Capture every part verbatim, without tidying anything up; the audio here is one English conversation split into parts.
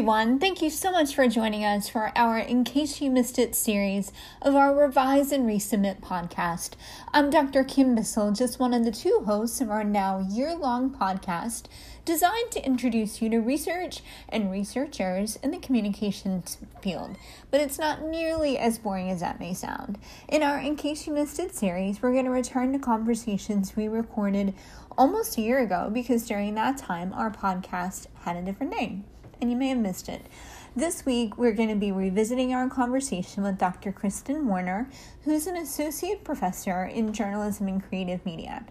everyone. Thank you so much for joining us for our In Case You Missed It series of our Revise and Resubmit podcast. I'm Doctor Kim Bissell, just one of the two hosts of our now year-long podcast designed to introduce you to research and researchers in the communications field, but it's not nearly as boring as that may sound. In our In Case You Missed It series, we're going to return to conversations we recorded almost a year ago because during that time, our podcast had a different name, and you may have missed it. This week, we're going to be revisiting our conversation with Doctor Kristen Warner, who's an associate professor in journalism and creative media.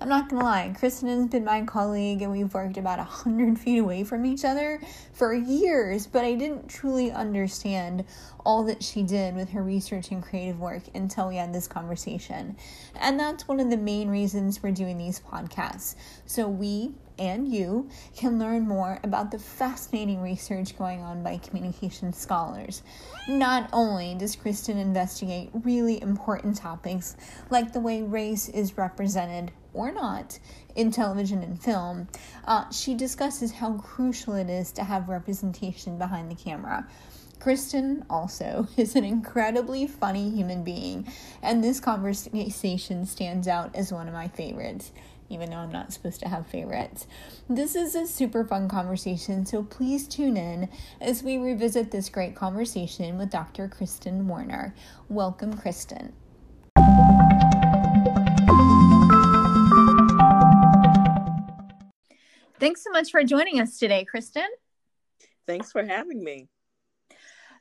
I'm not going to lie, Kristen has been my colleague and we've worked about one hundred feet away from each other for years, but I didn't truly understand all that she did with her research and creative work until we had this conversation. And that's one of the main reasons we're doing these podcasts. So we and you can learn more about the fascinating research going on by communication scholars. Not only does Kristen investigate really important topics like the way race is represented or not in television and film, uh, she discusses how crucial it is to have representation behind the camera. Kristen also is an incredibly funny human being, and this conversation stands out as one of my favorites, even though I'm not supposed to have favorites. This is a super fun conversation, so please tune in as we revisit this great conversation with Doctor Kristen Warner. Welcome, Kristen. Thanks so much for joining us today, Kristen. Thanks for having me.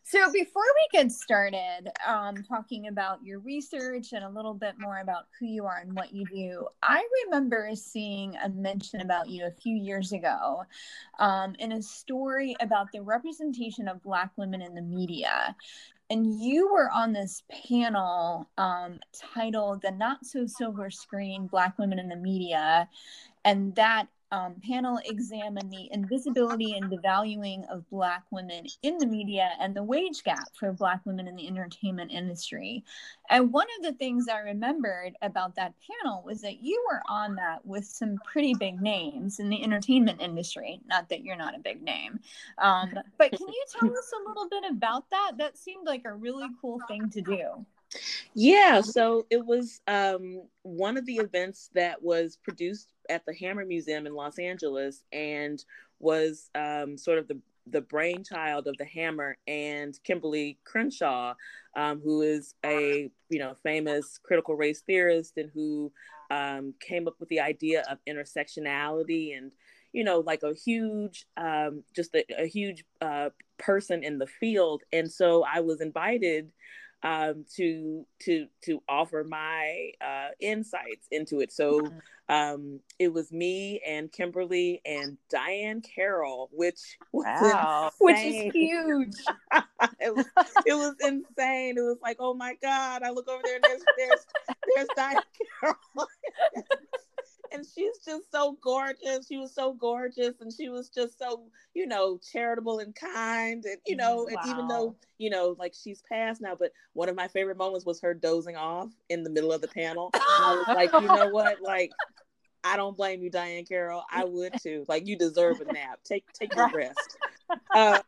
So before we get started um, talking about your research and a little bit more about who you are and what you do, I remember seeing a mention about you a few years ago um, in a story about the representation of Black women in the media. And you were on this panel um, titled The Not So Silver Screen, Black Women in the Media. And that Um, panel examined the invisibility and devaluing of Black women in the media and the wage gap for Black women in the entertainment industry. And one of the things I remembered about that panel was that you were on that with some pretty big names in the entertainment industry. Not that you're not a big name, um, but can you tell us a little bit about that? That seemed like a really cool thing to do. Yeah, so it was um, one of the events that was produced at the Hammer Museum in Los Angeles and was um, sort of the, the brainchild of the Hammer and Kimberlé Crenshaw, um, who is a you know famous critical race theorist and who um, came up with the idea of intersectionality and you know like a huge um, just a, a huge uh, person in the field. And so I was invited Um, to to to offer my uh, insights into it. So um, it was me and Kimberlé and Diane Carroll, which was wow, insane. Which is huge. it, was, it was insane. It was like, oh my God! I look over there and there's there's, there's Diane Carroll, and she's just so gorgeous. She was so gorgeous, and she was just so you know charitable and kind, and you know, wow. and even though. you know, like she's passed now, but one of my favorite moments was her dozing off in the middle of the panel. And I was like, you know what? Like, I don't blame you, Diane Carroll. I would too. Like, you deserve a nap. Take take your rest. Uh,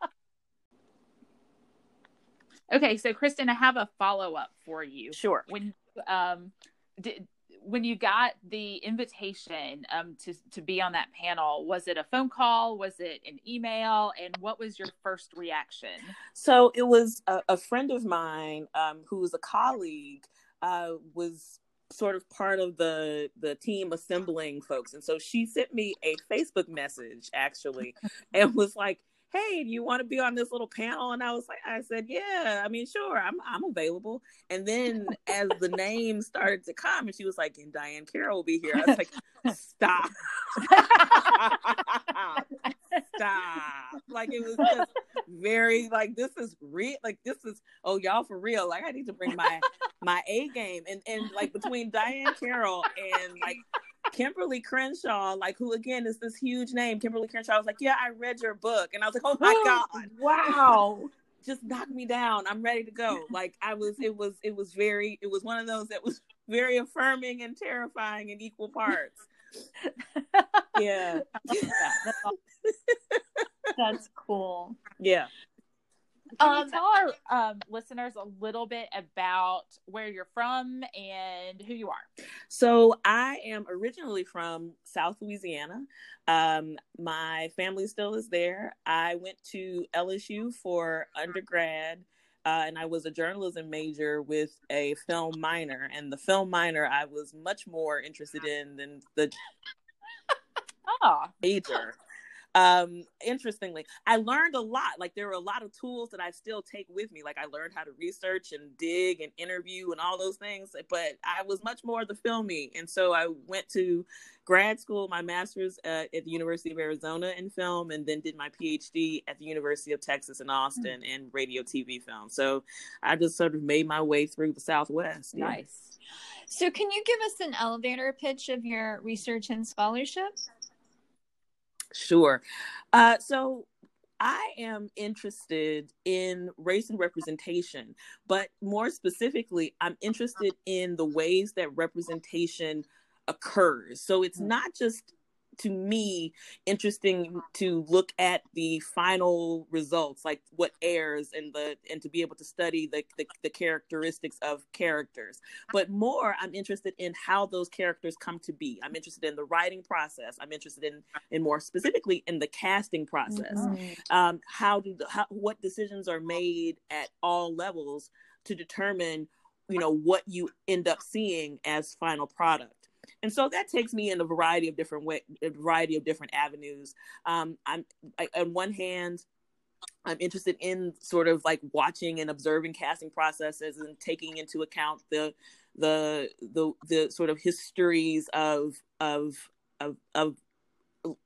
okay, so Kristen, I have a follow-up for you. Sure. When um, did, when you got the invitation um, to, to be on that panel, was it a phone call? Was it an email? And what was your first reaction? So it was a, a friend of mine um, who was a colleague uh, was sort of part of the, the team assembling folks. And so she sent me a Facebook message actually and was like, hey, do you want to be on this little panel? And I was like, I said, yeah, I mean, sure, I'm I'm available. And then as the name started to come, and she was like, and Diane Carroll will be here. I was like, stop. Stop. Like, it was just very, like, this is real. Like, this is, oh, y'all for real. Like, I need to bring my, my A game. And, and, like, between Diane Carroll and, like, Kimberlé Crenshaw, like, who again is this huge name, Kimberlé Crenshaw, I was like, yeah, I read your book. And I was like, oh my God, wow, just knock me down. I'm ready to go. Like, I was, it was, it was very, it was one of those that was very affirming and terrifying in equal parts. Yeah. I love that. That's awesome. That's cool. Yeah. Can um, you tell our um, listeners a little bit about where you're from and who you are? So I am originally from South Louisiana. Um, my family still is there. I went to L S U for undergrad, uh, and I was a journalism major with a film minor. And the film minor I was much more interested in than the oh. major. Um, interestingly, I learned a lot. Like, there were a lot of tools that I still take with me. Like, I learned how to research and dig and interview and all those things, but I was much more the filmy. And so I went to grad school, my master's uh, at the University of Arizona in film, and then did my P H D at the University of Texas in Austin mm-hmm. in radio, T V, film. So I just sort of made my way through the Southwest. Nice. Yeah. So can you give us an elevator pitch of your research and scholarship? Sure. Uh, so I am interested in race and representation, but more specifically, I'm interested in the ways that representation occurs. So it's not just, to me, interesting to look at the final results, like what airs, and the and to be able to study the, the the characteristics of characters. But more, I'm interested in how those characters come to be. I'm interested in the writing process. I'm interested in, in more specifically in the casting process. Mm-hmm. Um, how do the, how, what decisions are made at all levels to determine, you know, what you end up seeing as final product. And so that takes me in a variety of different way, a variety of different avenues. Um, I'm I, on one hand, I'm interested in sort of like watching and observing casting processes and taking into account the the the the sort of histories of of of of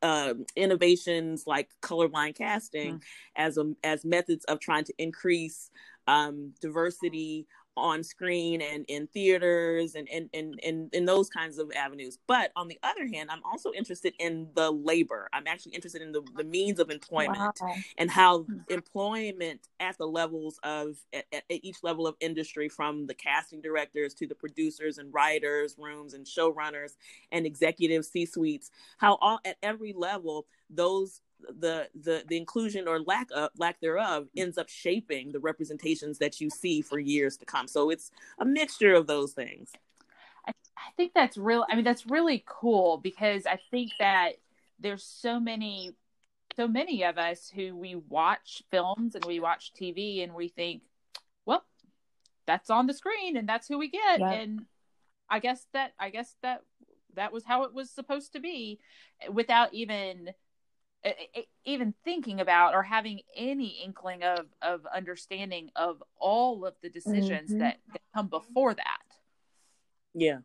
uh, innovations like colorblind casting mm. as a, as methods of trying to increase um, diversity on screen and in theaters and in and, and, and those kinds of avenues. But on the other hand, I'm also interested in the labor. I'm actually interested in the, the means of employment wow. and how employment at the levels of, at, at each level of industry, from the casting directors to the producers and writers rooms and showrunners and executive C-suites, how all at every level, those The, the the inclusion or lack of lack thereof ends up shaping the representations that you see for years to come. So it's a mixture of those things. I, I think that's real. I mean, that's really cool, because I think that there's so many, so many of us who we watch films and we watch T V and we think, well, that's on the screen and that's who we get. Yeah. And I guess that I guess that that was how it was supposed to be, without even. even thinking about or having any inkling of, of understanding of all of the decisions mm-hmm. that, that come before that. Yeah.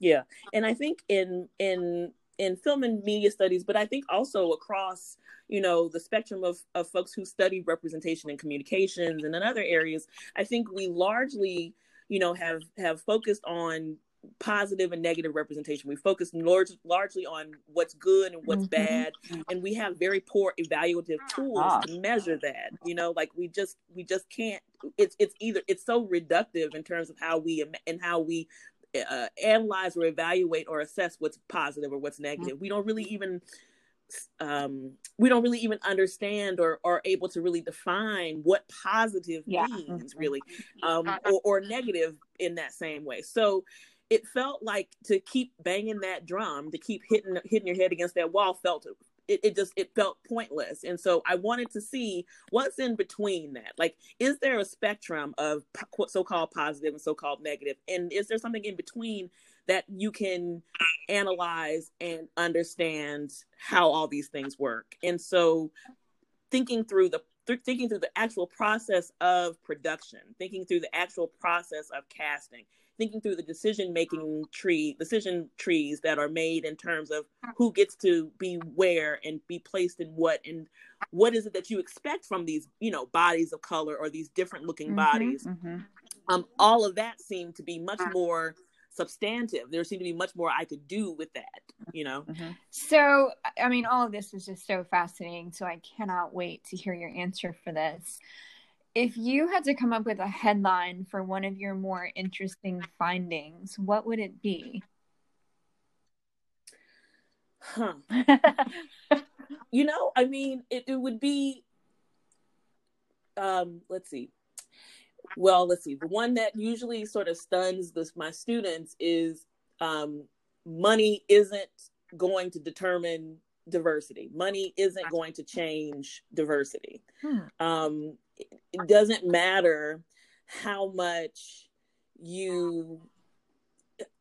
Yeah. And I think in, in, in film and media studies, but I think also across, you know, the spectrum of, of folks who study representation and communications and in other areas, I think we largely, you know, have, have focused on positive and negative representation. We focus large, largely on what's good and what's mm-hmm. bad, and we have very poor evaluative tools ah. to measure that. You know, like we just we just can't. It's it's either it's so reductive in terms of how we and how we uh, analyze or evaluate or assess what's positive or what's negative. Mm-hmm. We don't really even um, we don't really even understand or are able to really define what positive yeah. means mm-hmm. really, um, or, or negative in that same way. So. It felt like to keep banging that drum, to keep hitting hitting your head against that wall, felt it, it just it felt pointless. And so I wanted to see what's in between that. Like, is there a spectrum of so-called positive and so-called negative? And is there something in between that you can analyze and understand how all these things work? And so thinking through the thinking through the actual process of production, thinking through the actual process of casting, thinking through the decision-making tree, decision trees that are made in terms of who gets to be where and be placed in what, and what is it that you expect from these, you know, bodies of color or these different-looking mm-hmm, bodies. Mm-hmm. Um, all of that seemed to be much more substantive. There seemed to be much more I could do with that, you know? Mm-hmm. So, I mean, all of this is just so fascinating, so I cannot wait to hear your answer for this. If you had to come up with a headline for one of your more interesting findings, what would it be? Huh. You know, I mean, it, it would be, um, let's see. Well, let's see. The one that usually sort of stuns this, my students is um, money isn't going to determine diversity. Money isn't going to change diversity. Hmm. Um, it, it doesn't matter how much you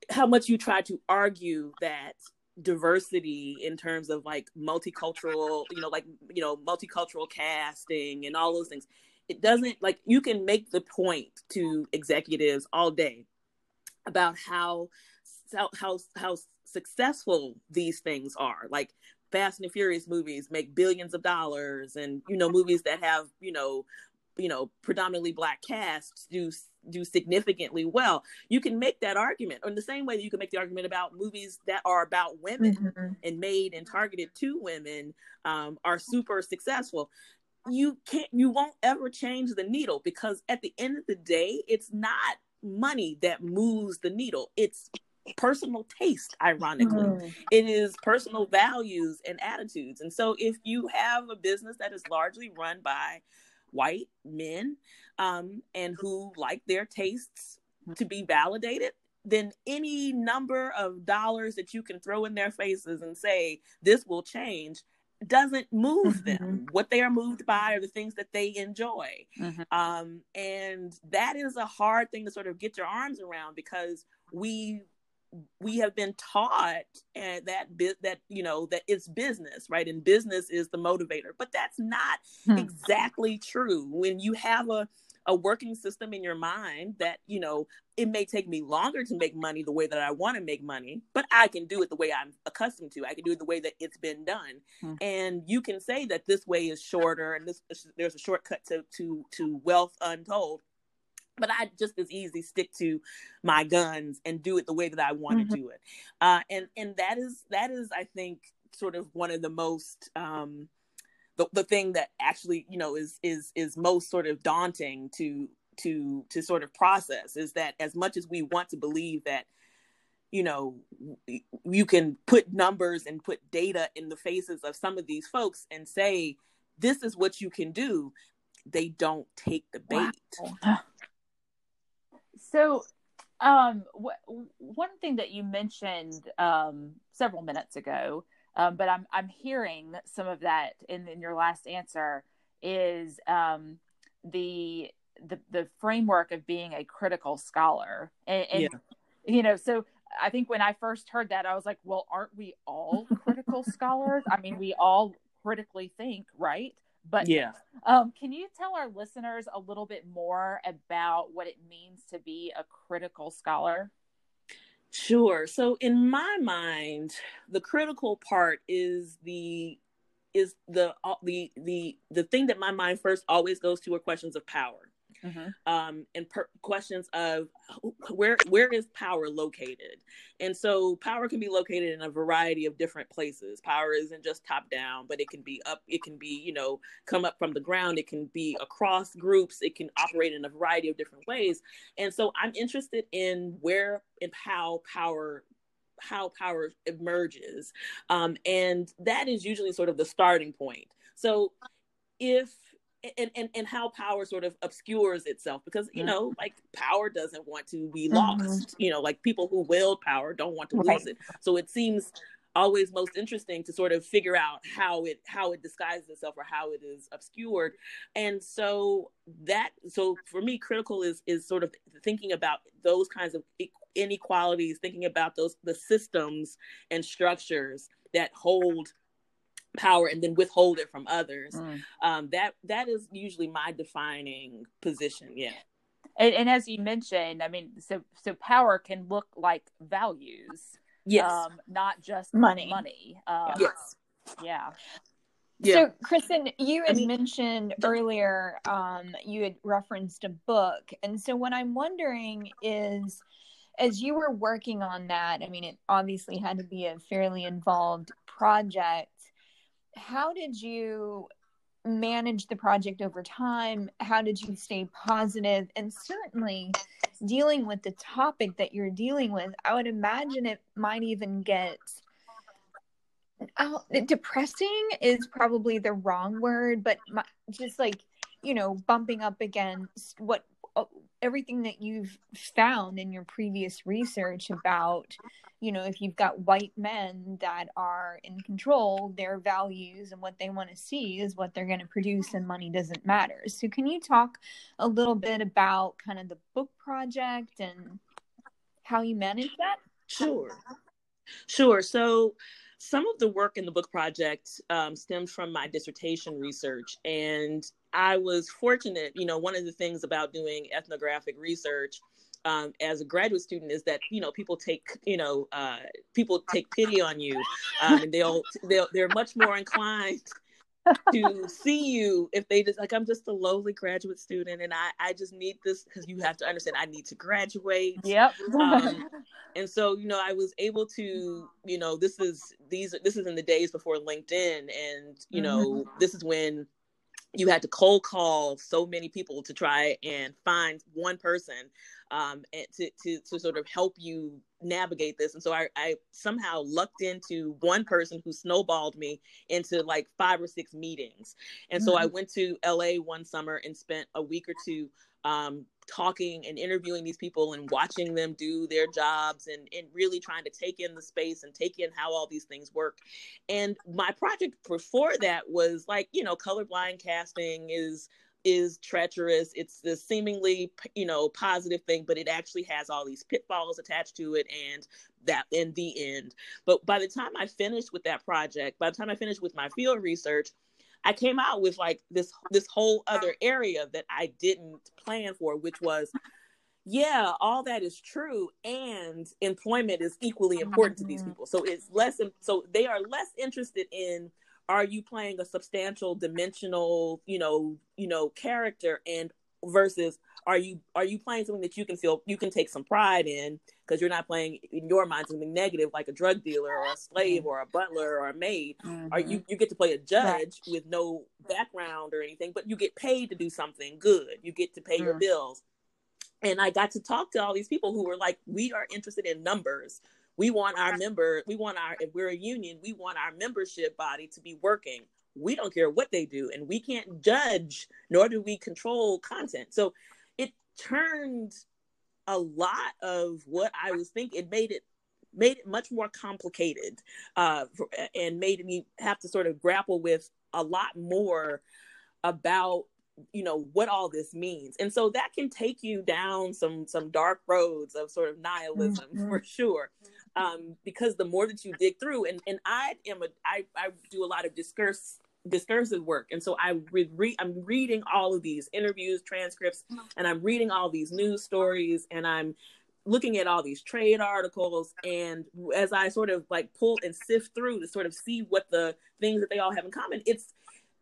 how much you try to argue that diversity in terms of like multicultural, you know, like, you know, multicultural casting and all those things. It doesn't, like, you can make the point to executives all day about how how how successful these things are. Like Fast and Furious movies make billions of dollars, and, you know, movies that have, you know, you know, predominantly Black casts do do significantly well. You can make that argument, or in the same way that you can make the argument about movies that are about women mm-hmm. and made and targeted to women um, are super successful. You can't, you won't ever change the needle, because at the end of the day, it's not money that moves the needle. It's personal taste, ironically. Mm. It is personal values and attitudes. And so if you have a business that is largely run by white men um, and who like their tastes to be validated, then any number of dollars that you can throw in their faces and say, this will change, doesn't move them. Mm-hmm. What they are moved by are the things that they enjoy. Mm-hmm. Um, and that is a hard thing to sort of get your arms around, because we we have been taught and that that you know that it's business, right? And business is the motivator, but that's not hmm. exactly true. When you have a a working system in your mind that, you know, it may take me longer to make money the way that I want to make money, but I can do it the way I'm accustomed to. I can do it the way that it's been done, hmm. and you can say that this way is shorter and this there's a shortcut to to to wealth untold. But I just as easily stick to my guns and do it the way that I want mm-hmm. to do it. Uh, and and that is, that is I think, sort of one of the most, um, the, the thing that actually, you know, is is is most sort of daunting to to to sort of process, is that as much as we want to believe that, you know, you can put numbers and put data in the faces of some of these folks and say, this is what you can do, they don't take the bait. Wow. So um, w- one thing that you mentioned um, several minutes ago, um, but I'm I'm hearing some of that in, in your last answer, is um, the, the the framework of being a critical scholar. And, and yeah. you know, so I think when I first heard that, I was like, well, aren't we all critical scholars? I mean, we all critically think, right? But yeah. um, can you tell our listeners a little bit more about what it means to be a critical scholar? Sure. So in my mind, the critical part is the is the the the the thing that my mind first always goes to are questions of power, mm-hmm. um, and per- questions of where where is power located? And so power can be located in a variety of different places. Power isn't just top down, but it can be up, it can be, you know, come up from the ground, it can be across groups, it can operate in a variety of different ways. And so I'm interested in where and how power how power emerges. Um, and that is usually sort of the starting point. So if And, and and how power sort of obscures itself, because, you know, like power doesn't want to be lost, mm-hmm. you know, like people who wield power don't want to right. lose it. So it seems always most interesting to sort of figure out how it how it disguises itself or how it is obscured. And so that so for me, critical is is sort of thinking about those kinds of inequalities, thinking about those the systems and structures that hold power and then withhold it from others. Mm. Um, that that is usually my defining position. Yeah, and, and as you mentioned, I mean, so so power can look like values. Yes, um, not just money. Money. Um, yes. Yeah. Yeah. So, Kristen, you had I mean, mentioned earlier, um, you had referenced a book, and so what I'm wondering is, as you were working on that, I mean, it obviously had to be a fairly involved project. How did you manage the project over time? How did you stay positive? And certainly dealing with the topic that you're dealing with, I would imagine it might even get Oh, depressing is probably the wrong word, but my, just like, you know, bumping up against what uh, everything that you've found in your previous research about, you know, if you've got white men that are in control, their values and what they want to see is what they're going to produce, and money doesn't matter. So can you talk a little bit about kind of the book project and how you manage that? Sure. Sure. So some of the work in the book project um, stemmed from my dissertation research. And I was fortunate, you know, one of the things about doing ethnographic research um, as a graduate student is that, you know, people take, you know, uh, people take pity on you. Um, and they'll, they'll, they're much more inclined to see you if they just like, I'm just a lowly graduate student and I, I just need this, because you have to understand I need to graduate. Yep. um, and so, you know, I was able to, you know, this is these this is in the days before LinkedIn, and you know, mm-hmm. this is when you had to cold call so many people to try and find one person um, and to, to, to sort of help you navigate this. And so I, I somehow lucked into one person who snowballed me into like five or six meetings. And mm-hmm. so I went to L A one summer and spent a week or two um, talking and interviewing these people and watching them do their jobs and, and really trying to take in the space and take in how all these things work. And my project before that was like, you know, colorblind casting is is treacherous. It's this seemingly, you know, positive thing, but it actually has all these pitfalls attached to it, and that in the end. But by the time I finished with that project, by the time I finished with my field research, I came out with like this this whole other area that I didn't plan for, which was, yeah, all that is true, and employment is equally important to these people. So it's less, so they are less interested in, are you playing a substantial dimensional, you know, you know, character, and versus are you are you playing something that you can feel you can take some pride in, because you're not playing in your mind something negative like a drug dealer or a slave or a butler or a maid. Mm-hmm. Or you, you get to play a judge with no background or anything, but you get paid to do something good. You get to pay mm-hmm. your bills. And I got to talk to all these people who were like, we are interested in numbers. We want our member, we want our, if we're a union, we want our membership body to be working. We don't care what they do, and we can't judge, nor do we control content. So it turned a lot of what I was thinking, it made it made it much more complicated uh, for, and made me have to sort of grapple with a lot more about, you know, what all this means. And so that can take you down some some dark roads of sort of nihilism, mm-hmm. for sure. Um, because the more that you dig through, and, and I am a I, I do a lot of discursive discursive work, and so I re- re- I'm reading all of these interviews, transcripts, and I'm reading all these news stories, and I'm looking at all these trade articles, and as I sort of like pull and sift through to sort of see what the things that they all have in common, it's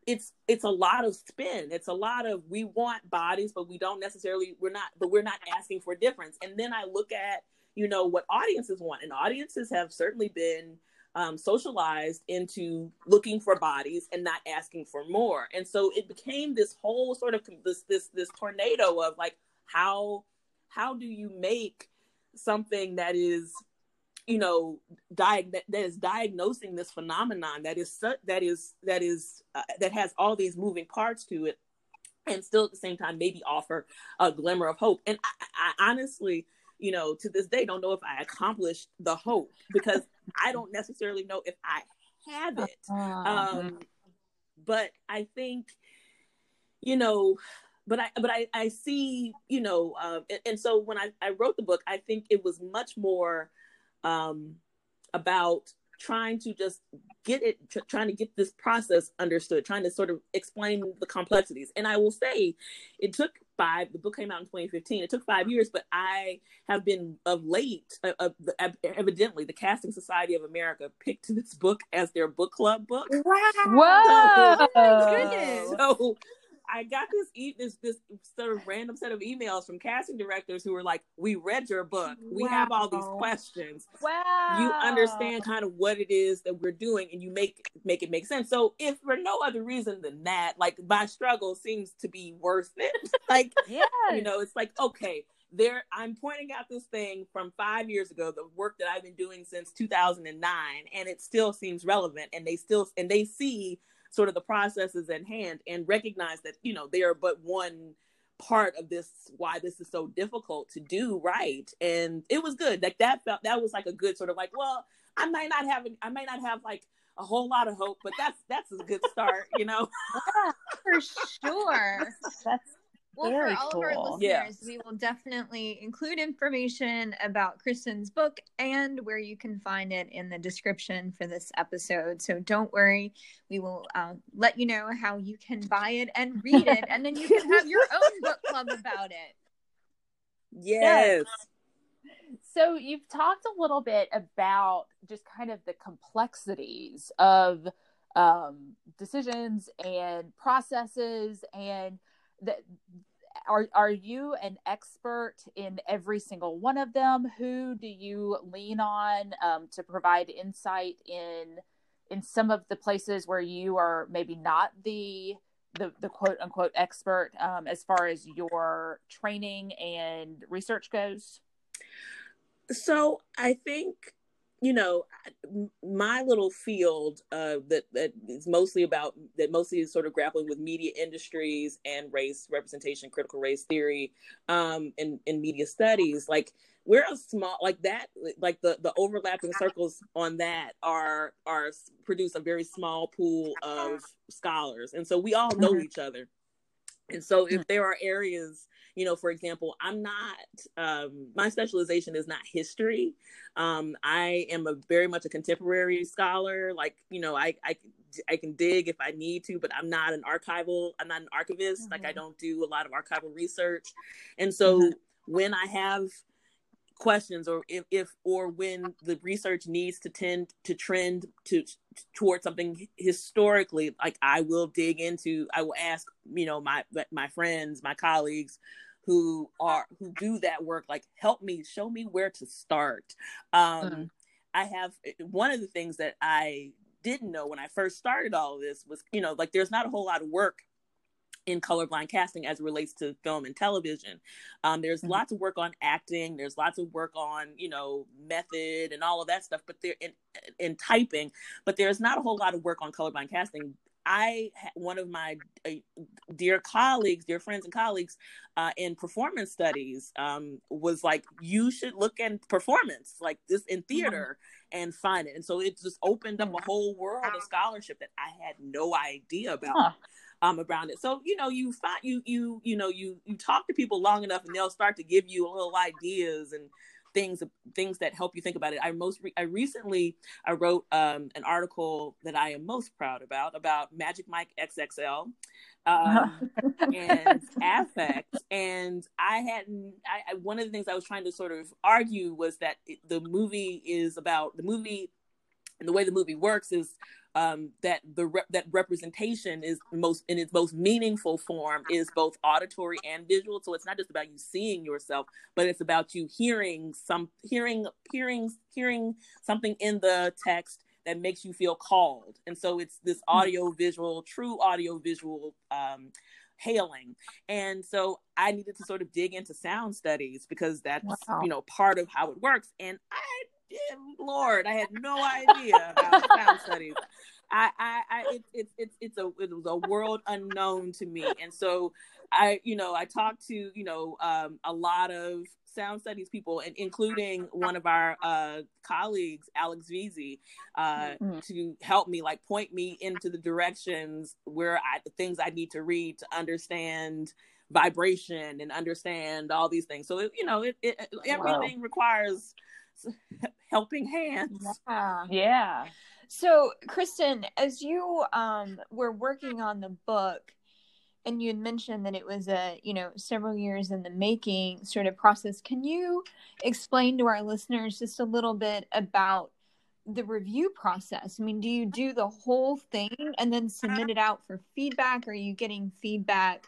it's it's a lot of spin. It's a lot of, we want bodies, but we don't necessarily, we're not, but we're not asking for difference. And then I look at, you know, what audiences want, and audiences have certainly been um, socialized into looking for bodies and not asking for more. And so it became this whole sort of this this this tornado of like, how how do you make something that is, you know, diag- that is diagnosing this phenomenon that is su- that is that is uh, that has all these moving parts to it, and still at the same time maybe offer a glimmer of hope. And I, I honestly, you know, to this day, don't know if I accomplished the hope, because I don't necessarily know if I have it. Um, but I think, you know, but I but I, I see, you know, um, and, and so when I, I wrote the book, I think it was much more um, about trying to just get it, tr- trying to get this process understood, trying to sort of explain the complexities. And I will say it took five, the book came out in twenty fifteen. It took five years, but I have been of late, uh, uh, evidently the Casting Society of America picked this book as their book club book. Wow. Whoa. So, oh my goodness. So, I got this e- this this sort of random set of emails from casting directors who were like, "We read your book. We wow. have all these questions. Wow, you understand kind of what it is that we're doing, and you make make it make sense." So, if for no other reason than that, like my struggle seems to be worth it. Like, yes. you know, it's like okay. There, I'm pointing out this thing from five years ago, the work that I've been doing since two thousand nine, and it still seems relevant. And they still, and they see sort of the processes at hand and recognize that, you know, they are but one part of this, why this is so difficult to do right. And it was good. Like that felt, that was like a good sort of like, well, I might not have, I might not have like a whole lot of hope, but that's, that's a good start, you know? Yeah, for sure. That's Well, Very for all cool. of our listeners, yeah. we will definitely include information about Kristen's book and where you can find it in the description for this episode. So don't worry, we will uh, let you know how you can buy it and read it, and then you can have your own book club about it. Yes. So you've talked a little bit about just kind of the complexities of um, decisions and processes and The, are are you an expert in every single one of them? Who do you lean on um, to provide insight in in some of the places where you are maybe not the the, the quote unquote expert um, as far as your training and research goes? So I think, you know, my little field uh, that, that is mostly about, that mostly is sort of grappling with media industries and race representation, critical race theory, um, and, and media studies. Like we're a small, like that, like the, the overlapping circles on that are, are produce a very small pool of scholars. And so we all know each other. And so if there are areas, you know, for example, I'm not, um, my specialization is not history. Um, I am a very much a contemporary scholar. Like, you know, I, I, I can dig if I need to, but I'm not an archival, I'm not an archivist. Mm-hmm. Like I don't do a lot of archival research. And so mm-hmm. when I have questions or if, if, or when the research needs to tend to trend to towards something historically, like I will dig into, I will ask, you know, my, my friends, my colleagues who are, who do that work, like help me, show me where to start. Um, mm-hmm. I have, one of the things that I didn't know when I first started all of this was, you know, like there's not a whole lot of work in colorblind casting as it relates to film and television. Um, there's mm-hmm. lots of work on acting. There's lots of work on, you know, method and all of that stuff, but there in, in typing, but there's not a whole lot of work on colorblind casting. I, one of my uh, dear colleagues, dear friends and colleagues uh, in performance studies um, was like, you should look at performance like this in theater mm-hmm. and find it. And so it just opened up a whole world of scholarship that I had no idea about. Huh. Um, around it. So, you know, you find you, you, you know, you, you talk to people long enough and they'll start to give you little ideas and things, things that help you think about it. I most, re- I recently, I wrote um, an article that I am most proud about, about Magic Mike X X L um, and affect. And I hadn't, I, I, one of the things I was trying to sort of argue was that it, the movie is about the movie and the way the movie works is Um, that the re- that representation is most in its most meaningful form is both auditory and visual. So it's not just about you seeing yourself, but it's about you hearing some hearing hearing hearing something in the text that makes you feel called. And so it's this audio visual, true audio visual um, hailing. And so I needed to sort of dig into sound studies because that's wow. you know part of how it works. And I. Lord, I had no idea about sound studies. I, I, I it, it, it, it's a, it was a world unknown to me. And so I, you know, I talked to, you know, um, a lot of sound studies people, and including one of our uh, colleagues, Alex Vizi, uh, mm-hmm. to help me, like point me into the directions where I, the things I need to read to understand vibration and understand all these things. So, it, you know, it, it everything wow. requires helping hands. Yeah. yeah. So, Kristen, as you um, were working on the book, and you had mentioned that it was a, you know, several years in the making sort of process, can you explain to our listeners just a little bit about the review process? I mean, do you do the whole thing and then submit it out for feedback? Are you getting feedback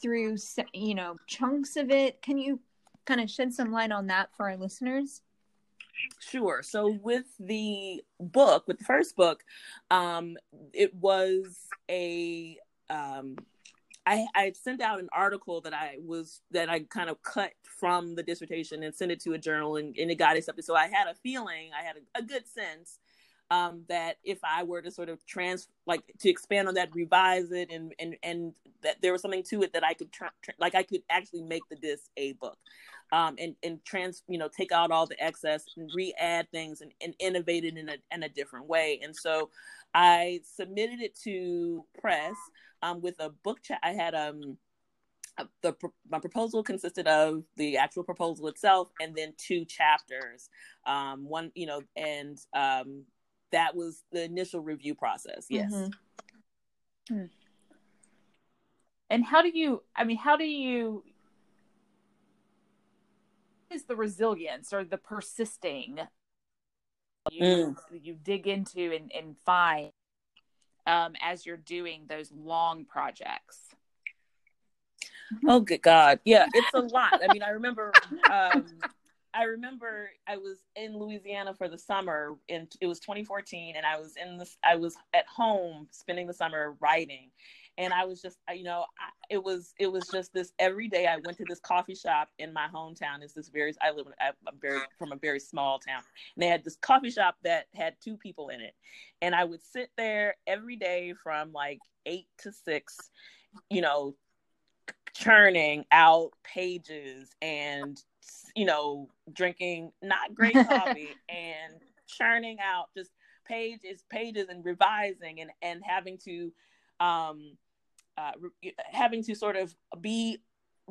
through, you know, chunks of it? Can you kind of shed some light on that for our listeners? Sure. So with the book, with the first book, um, it was a, um, I, I sent out an article that I was, that I kind of cut from the dissertation and sent it to a journal, and, and it got accepted. So I had a feeling, I had a, a good sense um, that if I were to sort of trans, like to expand on that, revise it, and, and, and that there was something to it that I could, tra- tra- like I could actually make the disc a book. Um, and, and trans, you know, take out all the excess and re-add things and, and innovate it in a, in a different way. And so I submitted it to press um, with a book chat. I had um, a, the my proposal consisted of the actual proposal itself and then two chapters. Um, one, you know, and um, that was the initial review process. Yes. Mm-hmm. Mm. And how do you, I mean, how do you, is the resilience or the persisting you, mm. you dig into and, and find um, as you're doing those long projects? Oh, good God. Yeah, it's a lot. I mean, I remember, um, I remember I was in Louisiana for the summer, and it was twenty fourteen, and I was in this, I was at home spending the summer writing. And I was just, you know, I, it was, it was just this every day I went to this coffee shop in my hometown. It's this very, I live in, I'm very, from a very small town. And they had this coffee shop that had two people in it. And I would sit there every day from like eight to six, you know, churning out pages and, you know, drinking not great coffee and churning out just pages, pages and revising and, and having to, Um, uh, re- having to sort of be,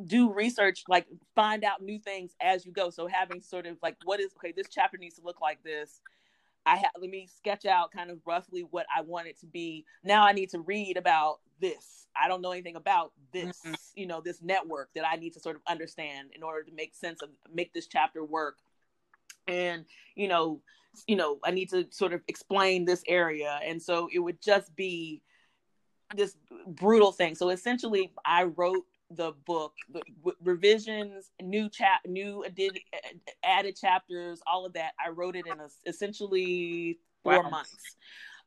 do research, like find out new things as you go. So having sort of like, what is, okay, this chapter needs to look like this. I have, let me sketch out kind of roughly what I want it to be. Now I need to read about this. I don't know anything about this, mm-hmm. you know, this network that I need to sort of understand in order to make sense of, make this chapter work. And, you know, you know, I need to sort of explain this area. And so it would just be this brutal thing. So essentially I wrote the book, w- revisions, new chap, new adi- added chapters, all of that. I wrote it in a, essentially four wow. months.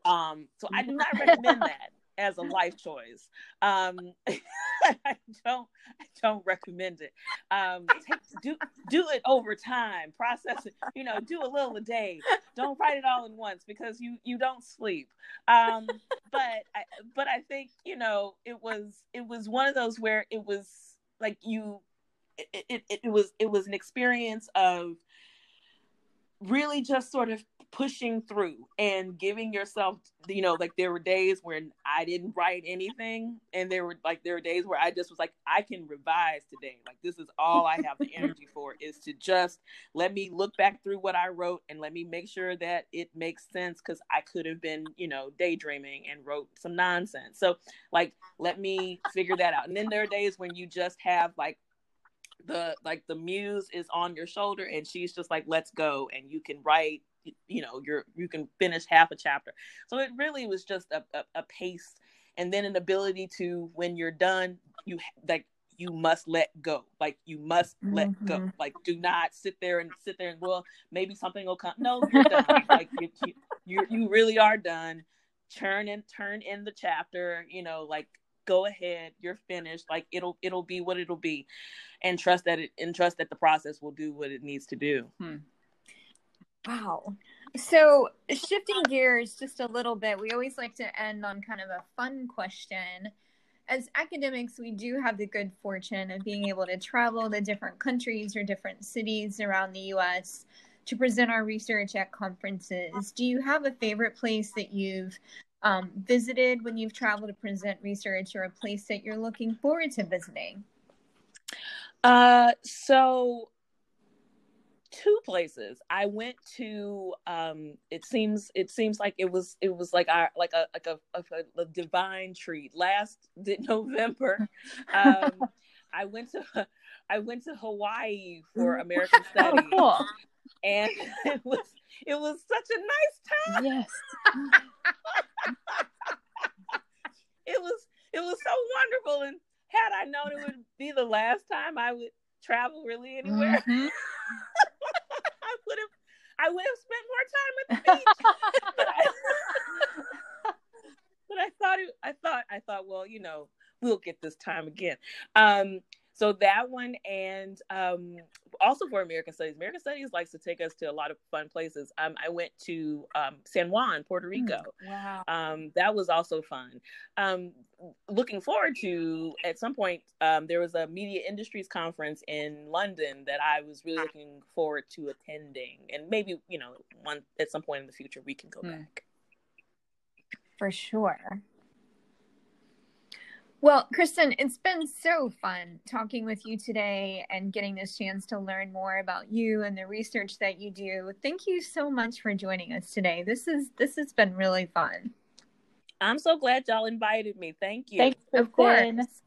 Um, so I do not recommend that as a life choice. Um, I don't, I don't recommend it. Um, take, do, do it over time, process it, you know, do a little a day. Don't write it all in once because you, you don't sleep. Um, but, I, but I think, you know, it was, it was one of those where it was like you, it, it, it was, it was an experience of really just sort of pushing through and giving yourself, you know, like there were days when I didn't write anything, and there were like there were days where I just was like, I can revise today. Like this is all I have the energy for, is to just let me look back through what I wrote and let me make sure that it makes sense, because I could have been, you know, daydreaming and wrote some nonsense. So like let me figure that out. And then there are days when you just have like the like the muse is on your shoulder and she's just like, let's go, and you can write, you know, you're, you can finish half a chapter. So it really was just a, a, a pace, and then an ability to, when you're done, you like, you must let go. Like you must let mm-hmm. go. Like do not sit there and sit there and, well, maybe something will come. No, you're done. Like you, you, you really are done. Turn and turn in the chapter, you know, like go ahead, you're finished. Like it'll, it'll be what it'll be, and trust that it, and trust that the process will do what it needs to do. Hmm. Wow. So shifting gears just a little bit, we always like to end on kind of a fun question. As academics, we do have the good fortune of being able to travel to different countries or different cities around the U S to present our research at conferences. Do you have a favorite place that you've um, visited when you've traveled to present research, or a place that you're looking forward to visiting? Uh, so... Two places. I went to. Um, it seems. It seems like it was. It was like our like a like a, a, a divine treat. Last November, um, I went to. I went to Hawaii for American Studies. Oh, cool. And it was it was such a nice time. Yes. It was it was so wonderful. And had I known it would be the last time I would travel really anywhere, mm-hmm. I would have I would have spent more time at the beach. But I, but I thought it, I thought I thought well, you know, we'll get this time again. Um, so that one, and um, also for American Studies, American Studies likes to take us to a lot of fun places. Um, I went to um, San Juan, Puerto Rico. Mm, wow, um, that was also fun. Um, looking forward to at some point. Um, there was a media industries conference in London that I was really looking forward to attending, and maybe you know, one at some point in the future we can go mm. back. For sure. Well, Kristen, it's been so fun talking with you today and getting this chance to learn more about you and the research that you do. Thank you so much for joining us today. This is this has been really fun. I'm so glad y'all invited me. Thank you. Thanks, of course.